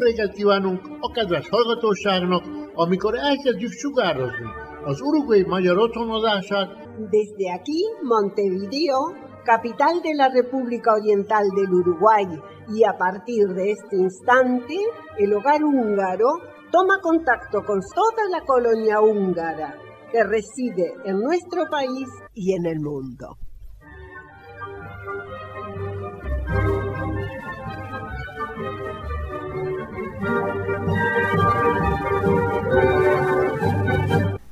jó reggelt kívánunk a kedves hallgatóságnak, amikor elkezdjük sugározni az uruguayi magyar otthonozását. Desde aquí, Montevideo, capital de la República Oriental del Uruguay, y a partir de este instante, el hogar húngaro toma contacto con toda la colonia húngara que reside en nuestro país y en el mundo.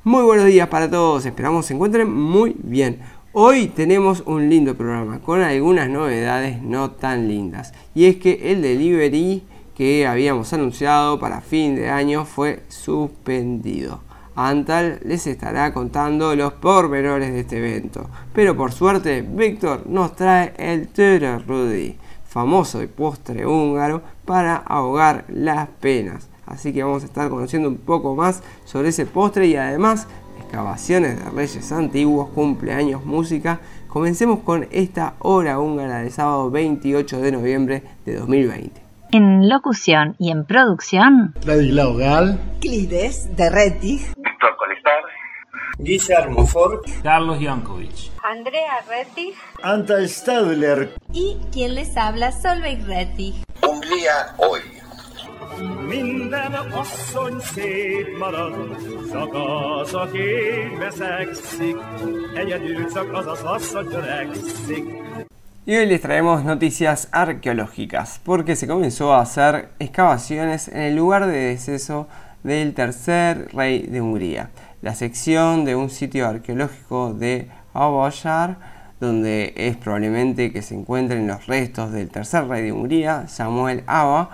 Muy buenos días para todos, esperamos se encuentren muy bien. Hoy tenemos un lindo programa con algunas novedades no tan lindas, y es que el delivery que habíamos anunciado para fin de año fue suspendido. Antal les estará contando los pormenores de este evento, pero por suerte Víctor nos trae el Túró Rudi, famoso de postre húngaro para ahogar las penas. Así que vamos a estar conociendo un poco más sobre ese postre y además excavaciones de reyes antiguos, cumpleaños, música. Comencemos con esta hora húngara del sábado 28 de noviembre de 2020. En locución y en producción, Radislao Gal, Clides de Rettig, Víctor Colistar, Guillermo Fork, Carlos Jankovic, Andrea Reti, Antal Stadler y quien les habla, Solveig Reti. Un día hoy. Minden asszony szép marad, csak az, aki veszekszik, egyedül csak az az asszony törekszik. Y hoy les traemos noticias arqueológicas, porque se comenzó a hacer excavaciones en el lugar de deceso del tercer rey de Hungría. La sección de un sitio arqueológico de Abasár, donde es probablemente que se encuentren los restos del tercer rey de Hungría, Samuel Aba,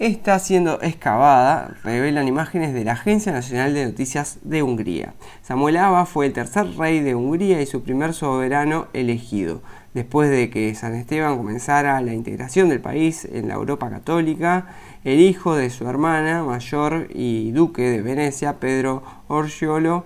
está siendo excavada, revelan imágenes de la Agencia Nacional de Noticias de Hungría. Samuel Aba fue el tercer rey de Hungría y su primer soberano elegido, después de que San Esteban comenzara la integración del país en la Europa católica. El hijo de su hermana mayor y duque de Venecia, Pedro Orsiolo,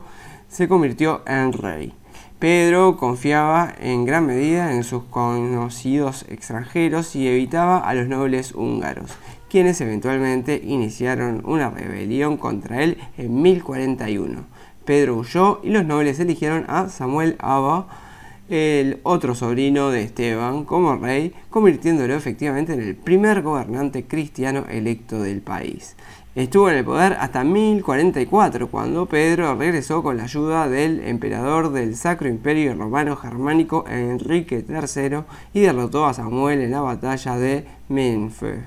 se convirtió en rey. Pedro confiaba en gran medida en sus conocidos extranjeros y evitaba a los nobles húngaros, quienes eventualmente iniciaron una rebelión contra él en 1041. Pedro huyó y los nobles eligieron a Samuel Aba, el otro sobrino de Esteban, como rey, convirtiéndolo efectivamente en el primer gobernante cristiano electo del país. Estuvo en el poder hasta 1044, cuando Pedro regresó con la ayuda del emperador del Sacro Imperio Romano Germánico Enrique III y derrotó a Samuel en la batalla de Menfeu.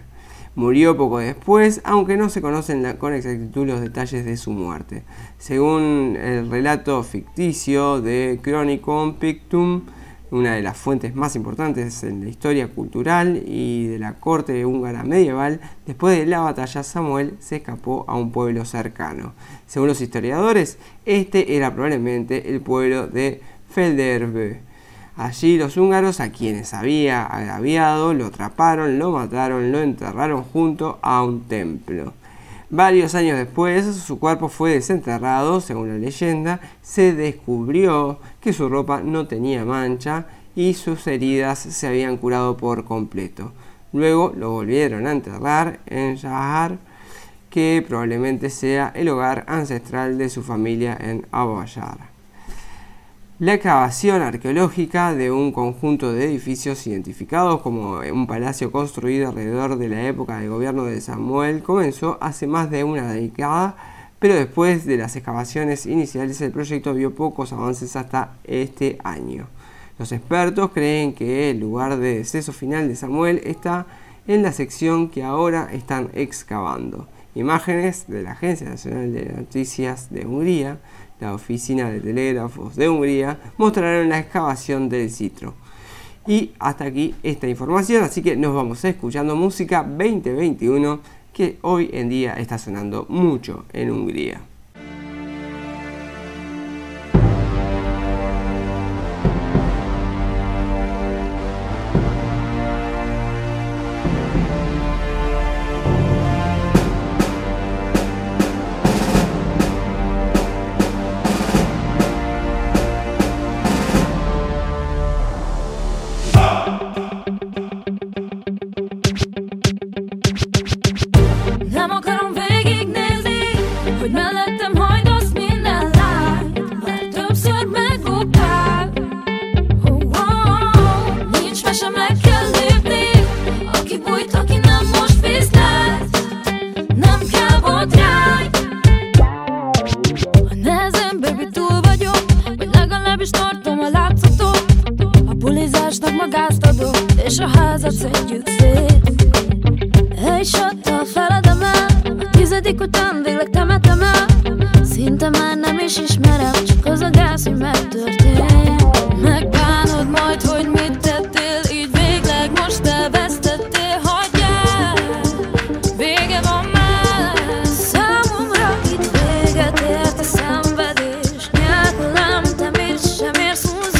Murió poco después, aunque no se conocen con exactitud los detalles de su muerte. Según el relato ficticio de Chronicum Pictum, una de las fuentes más importantes en la historia cultural y de la corte húngara medieval, después de la batalla Samuel se escapó a un pueblo cercano. Según los historiadores, este era probablemente el pueblo de Felderbe. Allí los húngaros, a quienes había agraviado, lo atraparon, lo mataron, lo enterraron junto a un templo. Varios años después, su cuerpo fue desenterrado. Según la leyenda, se descubrió que su ropa no tenía mancha y sus heridas se habían curado por completo. Luego lo volvieron a enterrar en Yajar, que probablemente sea el hogar ancestral de su familia en Abasár. La excavación arqueológica de un conjunto de edificios identificados como un palacio construido alrededor de la época del gobierno de Samuel comenzó hace más de una década, pero después de las excavaciones iniciales el proyecto vio pocos avances hasta este año. Los expertos creen que el lugar de deceso final de Samuel está en la sección que ahora están excavando. Imágenes de la Agencia Nacional de Noticias de Hungría, la Oficina de Telégrafos de Hungría, mostraron la excavación del sitio. Y hasta aquí esta información, así que nos vamos escuchando música 2021, que hoy en día está sonando mucho en Hungría. Születtem hajdan. És a házat szedjük szét. És ott feledem el. A 10. után végleg temetem el. Szinte már nem is ismerem. Csak az a gáz, hogy megtörtént. Megbánod majd, hogy mit tettél. Így végleg most elvesztettél. Hagyjál, vége van már. Számomra itt véget ért a szenvedés. Nyelvülem, te mit sem érsz hozzá.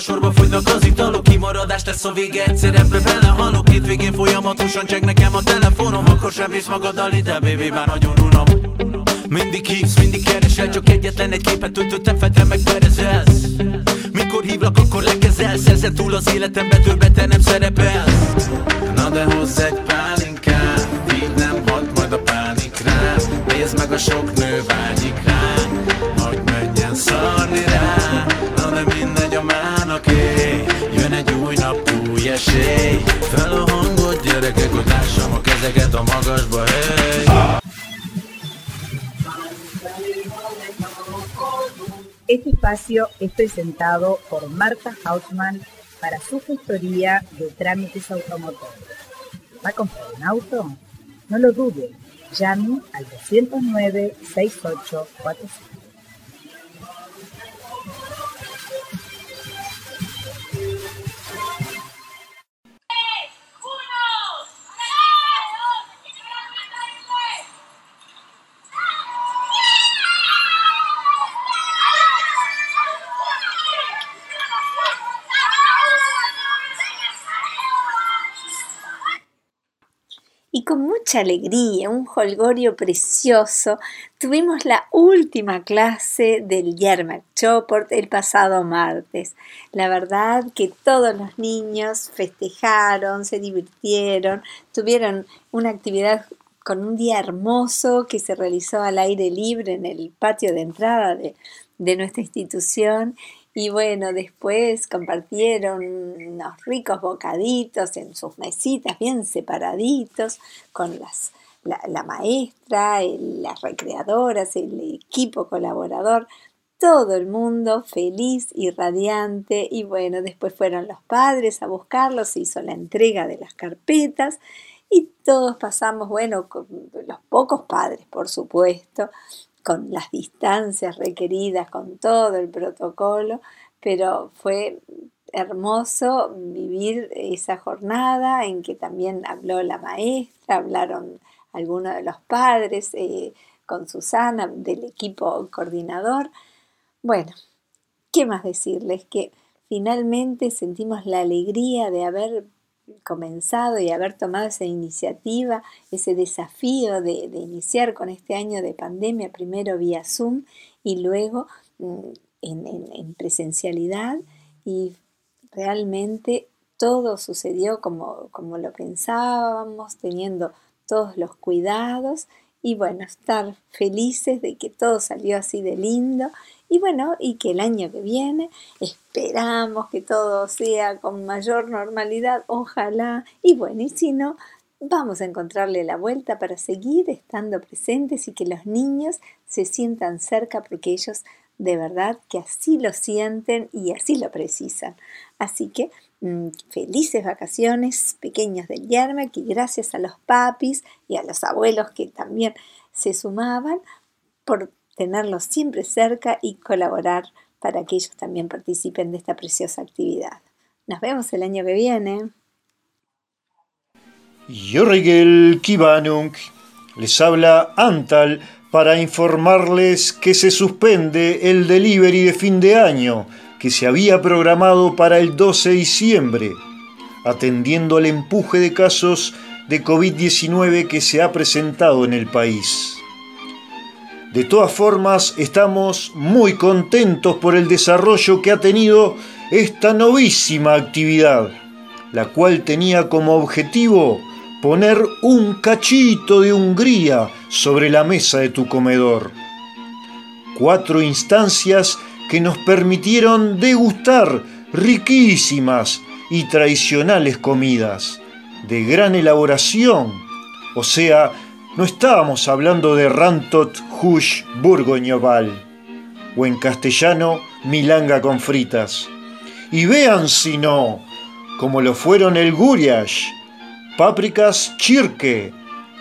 Sorba fogynak az italok, kimaradást tesz a vége, egyszer ebből belehalok. Hétvégén folyamatosan cseg nekem a telefonom. Akkor sem rész magaddal ide, baby, már nagyon unom. Mindig hívsz, mindig keresel, csak egyetlen egy képet öntöttem fedre, megberezelsz. Mikor hívlak, akkor lekezelsz, ezen túl az életemben többet te nem szerepelsz. Na de hozz egy pálinkát, így nem hat majd a pánik rám. Nézd meg, a sok nő vágyik rám, hogy menjen szarni rám. Na de mindegy, a mánaké, jön egy új nap, új esély. Fel a hangot, gyerekek, hogy lássam a kezeket a magasba, hey! Este espacio es presentado por Marta Hautman para su gestoría de trámites automotores. ¿Va a comprar un auto? No lo dude, llame al 209-6845. Con mucha alegría, un jolgorio precioso, tuvimos la última clase del Yermak Choport el pasado martes. La verdad que todos los niños festejaron, se divirtieron, tuvieron una actividad con un día hermoso que se realizó al aire libre en el patio de entrada de nuestra institución. Y bueno, después compartieron unos ricos bocaditos en sus mesitas, bien separaditos, con la maestra, las recreadoras, el equipo colaborador, todo el mundo feliz y radiante. Y bueno, después fueron los padres a buscarlos, se hizo la entrega de las carpetas y todos pasamos, bueno, con los pocos padres, por supuesto, con las distancias requeridas, con todo el protocolo, pero fue hermoso vivir esa jornada en que también habló la maestra, hablaron algunos de los padres con Susana del equipo coordinador. Bueno, ¿qué más decirles? Que finalmente sentimos la alegría de haber comenzado y haber tomado esa iniciativa, ese desafío de iniciar con este año de pandemia, primero vía Zoom y luego en presencialidad, y realmente todo sucedió como lo pensábamos, teniendo todos los cuidados y bueno, estar felices de que todo salió así de lindo. Y bueno, y que el año que viene esperamos que todo sea con mayor normalidad, ojalá. Y bueno, y si no, vamos a encontrarle la vuelta para seguir estando presentes y que los niños se sientan cerca, porque ellos de verdad que así lo sienten y así lo precisan. Así que felices vacaciones, pequeños del Yermak, y gracias a los papis y a los abuelos que también se sumaban por tenerlos siempre cerca y colaborar para que ellos también participen de esta preciosa actividad. Nos vemos el año que viene. Jó reggel kívánunk. Les habla Antal para informarles que se suspende el delivery de fin de año, que se había programado para el 12 de diciembre, atendiendo al empuje de casos de COVID-19 que se ha presentado en el país. De todas formas, estamos muy contentos por el desarrollo que ha tenido esta novísima actividad, la cual tenía como objetivo poner un cachito de Hungría sobre la mesa de tu comedor. 4 instancias que nos permitieron degustar riquísimas y tradicionales comidas de gran elaboración, o sea, no estábamos hablando de Rantot Hush Burgoñoval, o en castellano, milanga con fritas. Y vean si no, como lo fueron el gulyás, páprikas csirke,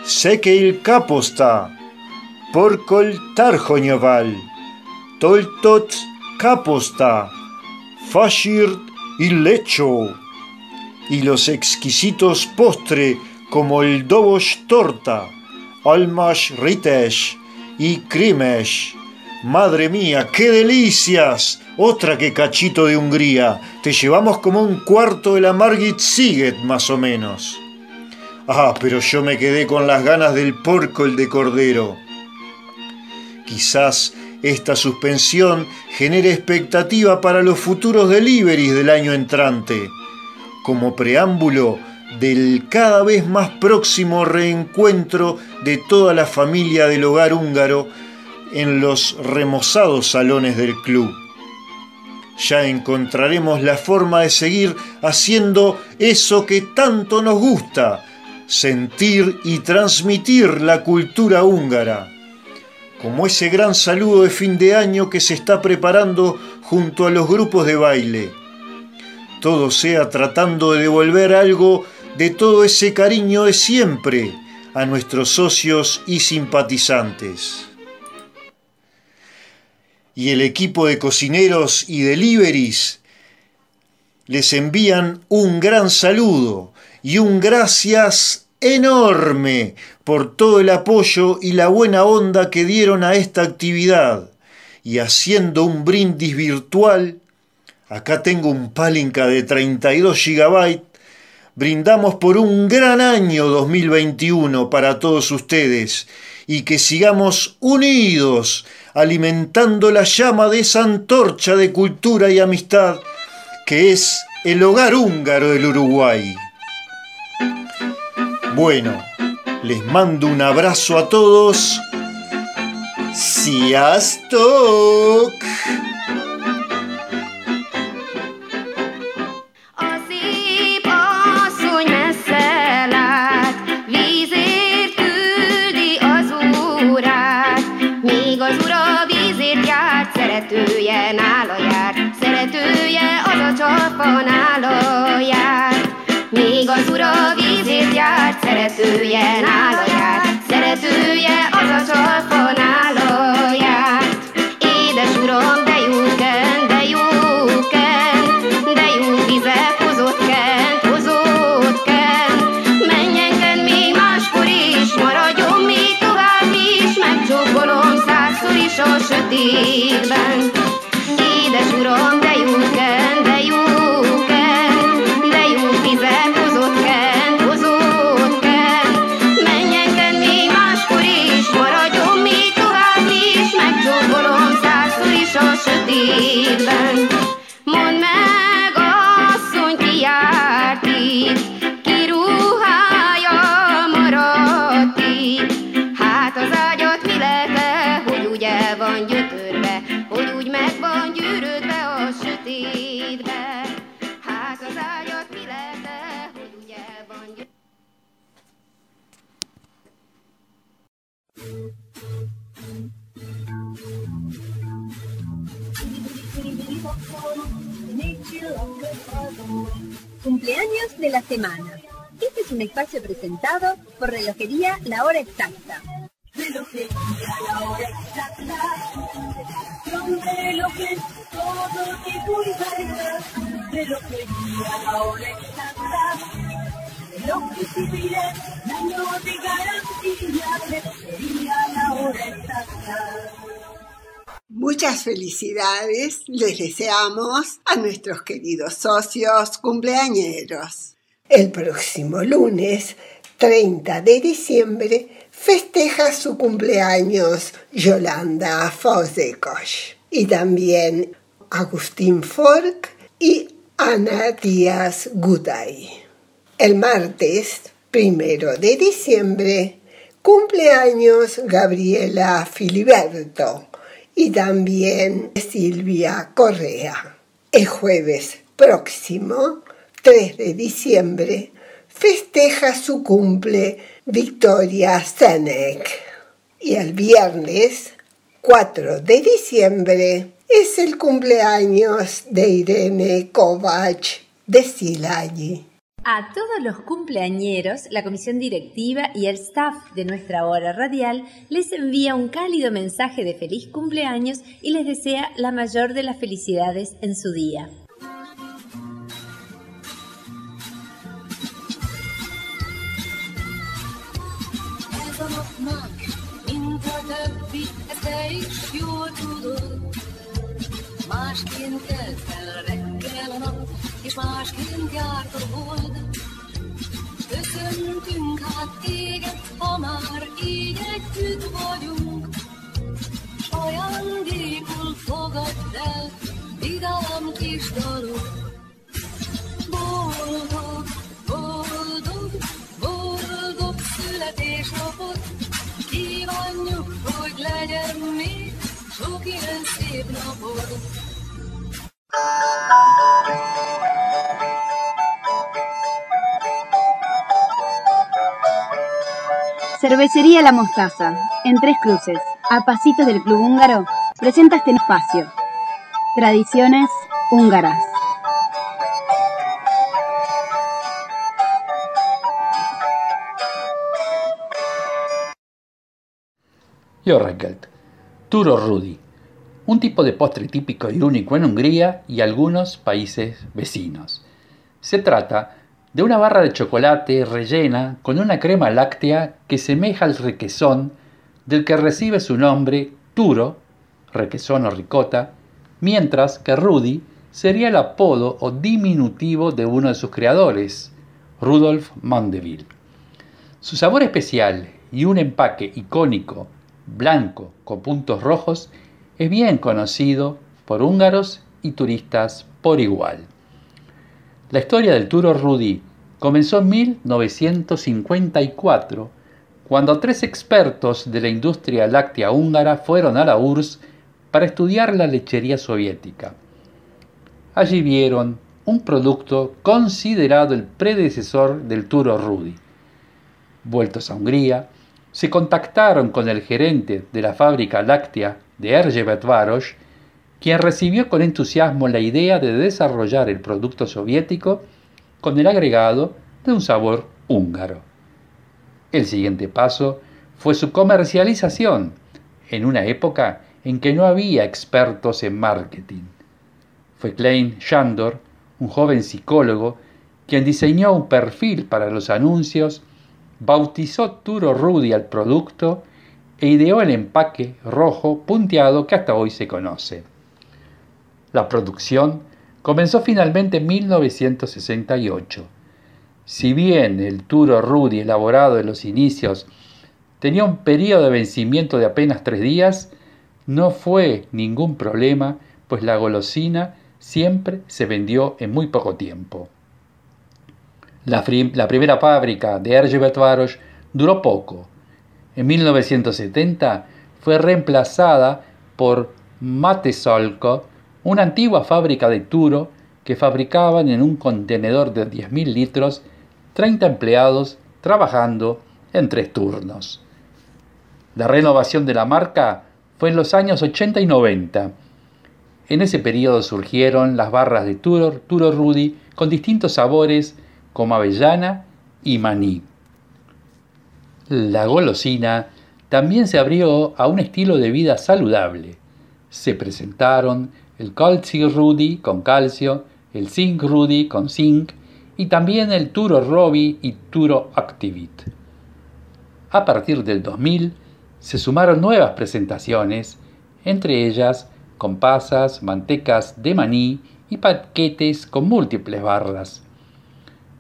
szekel kaposta, porkol tarhonyoval, toltot kaposta, fasírt y lecho, y los exquisitos postre como el dobos torta, almas rites y krimes. ¡Madre mía, qué delicias! Otra que cachito de Hungría. Te llevamos como un cuarto de la Margit Siget, más o menos. Ah, pero yo me quedé con las ganas del porkol de cordero. Quizás esta suspensión genere expectativa para los futuros deliveries del año entrante, como preámbulo del cada vez más próximo reencuentro de toda la familia del hogar húngaro en los remozados salones del club. Ya encontraremos la forma de seguir haciendo eso que tanto nos gusta, sentir y transmitir la cultura húngara, como ese gran saludo de fin de año que se está preparando junto a los grupos de baile. Todo sea tratando de devolver algo de todo ese cariño de siempre a nuestros socios y simpatizantes. Y el equipo de cocineros y deliveries les envían un gran saludo y un gracias enorme por todo el apoyo y la buena onda que dieron a esta actividad. Y haciendo un brindis virtual, acá tengo un Palinka de 32 GB. Brindamos por un gran año 2021 para todos ustedes y que sigamos unidos alimentando la llama de esa antorcha de cultura y amistad que es el hogar húngaro del Uruguay. Bueno, les mando un abrazo a todos. ¡Sziasztok! Míg az ura vízért járt, szeretője nála járt, szeretője az a csalpon nála járt. Édes uram, de jóken, de jóken, de jó vizet hozott kent, menjenken még máskor is, maradjon még tovább is, megcsókolom százszor is a sötétben. Édes uram, de jóken, de jóken, sötétben. Mondd meg, asszony, ki járt itt, ki ruhája maradt itt. Hát az ágyat mi lete, hogy úgy el van gyötörve, hogy úgy meg van gyűrődve a sötétbe. Hát az ágyat mi lete, hogy úgy el van gyötörve. Cumpleaños de la semana. Este es un espacio presentado por Relojería La Hora Exacta. Relojería La Hora Exacta. Son relojes, todo tipo y variedad. Relojería La Hora Exacta. Relojes civiles, años de garantía. Relojería La Hora Exacta. Muchas felicidades les deseamos a nuestros queridos socios cumpleañeros. El próximo lunes, 30 de diciembre, festeja su cumpleaños Yolanda Fosekosch y también Agustín Fork y Ana Díaz Gutay. El martes, 1 de diciembre, cumpleaños Gabriela Filiberto y también Silvia Correa. El jueves próximo, 3 de diciembre, festeja su cumple Victoria Stanek. Y el viernes, 4 de diciembre, es el cumpleaños de Irene Kovac de Silayi. A todos los cumpleañeros, la comisión directiva y el staff de nuestra hora radial les envía un cálido mensaje de feliz cumpleaños y les desea la mayor de las felicidades en su día. És másként járta volna. Köszöntünk hát téged, ha már így együtt vagyunk. S ajándékul fogadd el, vidám kis dalok. Boldog, boldog, boldog születésnapot. Kívánjuk, hogy legyen még sok ilyen szép napod. Cervecería La Mostaza, en Tres Cruces, a pasitos del Club Húngaro, presenta este espacio. Tradiciones húngaras. Jó reggelt. Túró Rudi, un tipo de postre típico y único en Hungría y algunos países vecinos. Se trata de una barra de chocolate rellena con una crema láctea que semeja al requesón, del que recibe su nombre Túró, requesón o ricota, mientras que Rudi sería el apodo o diminutivo de uno de sus creadores, Rudolf Mandeville. Su sabor especial y un empaque icónico, blanco con puntos rojos, es bien conocido por húngaros y turistas por igual. La historia del Túró Rudi comenzó en 1954, cuando 3 expertos de la industria láctea húngara fueron a la URSS para estudiar la lechería soviética. Allí vieron un producto considerado el predecesor del Túró Rudi. Vueltos a Hungría, se contactaron con el gerente de la fábrica láctea de Erzsébetváros, quien recibió con entusiasmo la idea de desarrollar el producto soviético con el agregado de un sabor húngaro. El siguiente paso fue su comercialización, en una época en que no había expertos en marketing. Fue Klein Shandor, un joven psicólogo, quien diseñó un perfil para los anuncios, bautizó Túró Rudi al producto e ideó el empaque rojo punteado que hasta hoy se conoce. La producción comenzó finalmente en 1968. Si bien el Túró Rudi elaborado en los inicios tenía un periodo de vencimiento de apenas 3 días, no fue ningún problema, pues la golosina siempre se vendió en muy poco tiempo. La primera fábrica de Erzsébetváros duró poco. En 1970 fue reemplazada por Mátészalka, una antigua fábrica de Túró que fabricaban en un contenedor de 10.000 litros, 30 empleados trabajando en 3 turnos. La renovación de la marca fue en los años 80 y 90. En ese periodo surgieron las barras de Túró Rudi con distintos sabores como avellana y maní. La golosina también se abrió a un estilo de vida saludable. Se presentaron el Calci Rudy con calcio, el Zinc Rudy con zinc y también el Túró Robi y Túró Activit. A partir del 2000 se sumaron nuevas presentaciones, entre ellas con pasas, mantecas de maní y paquetes con múltiples barras.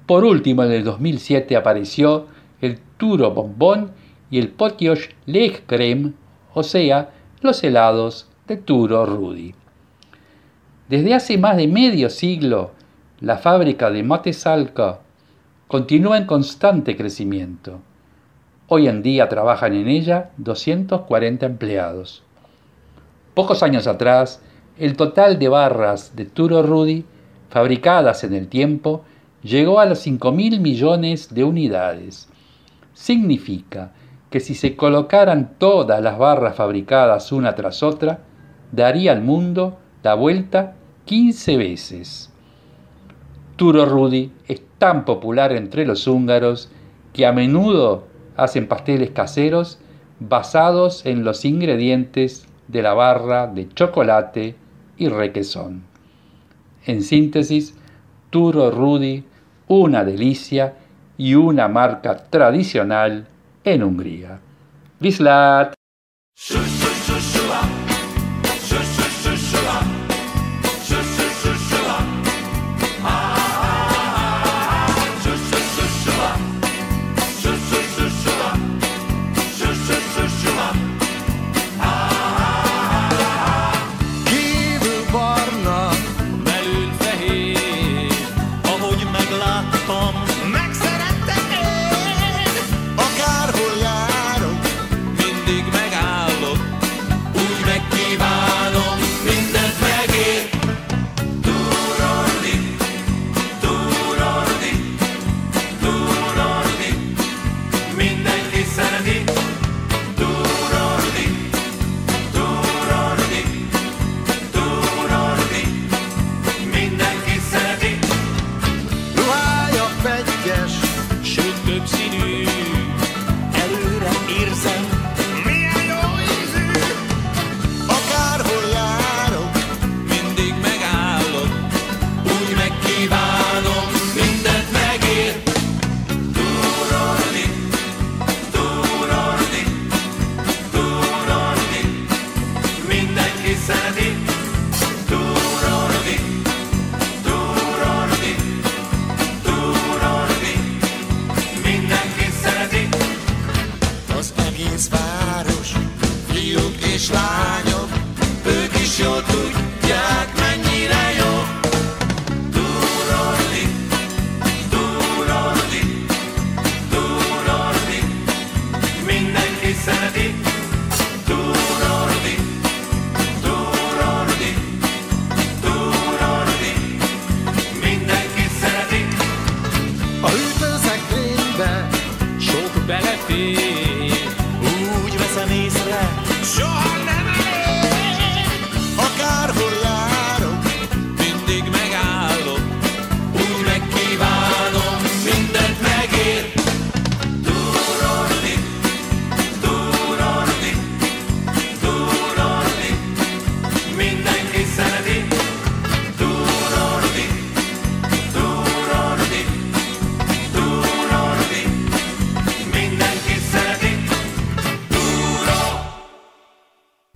Por último, en el 2007 apareció el Túró Bombón y el Potyos Légkrém, o sea, los helados de Túró Rudi. Desde hace más de medio siglo, la fábrica de Mátészalka continúa en constante crecimiento. Hoy en día trabajan en ella 240 empleados. Pocos años atrás, el total de barras de Túró Rudi fabricadas en el tiempo llegó a los 5.000 millones de unidades. Significa que si se colocaran todas las barras fabricadas una tras otra, daría al mundo la vuelta 15 veces. Túró Rudi es tan popular entre los húngaros que a menudo hacen pasteles caseros basados en los ingredientes de la barra de chocolate y requesón. En síntesis, Túró Rudi, una delicia y una marca tradicional en Hungría. ¡Viszlát!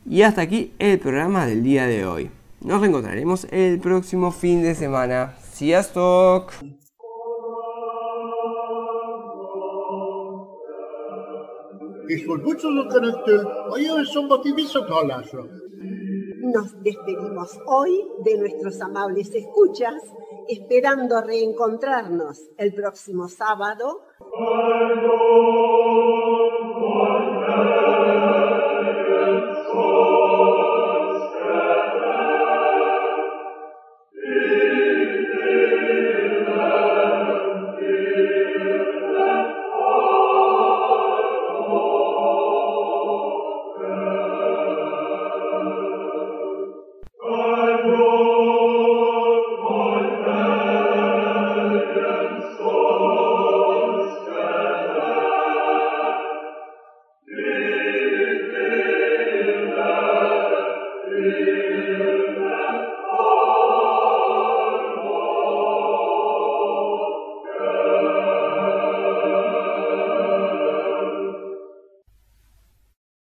Y hasta aquí el programa del día de hoy. Nos reencontraremos el próximo fin de semana. ¡Sziasztok! És hogy búcsúzunk önöktől a jövő szombati viszonthallásra. Nos despedimos hoy de nuestros amables escuchas, esperando reencontrarnos el próximo sábado.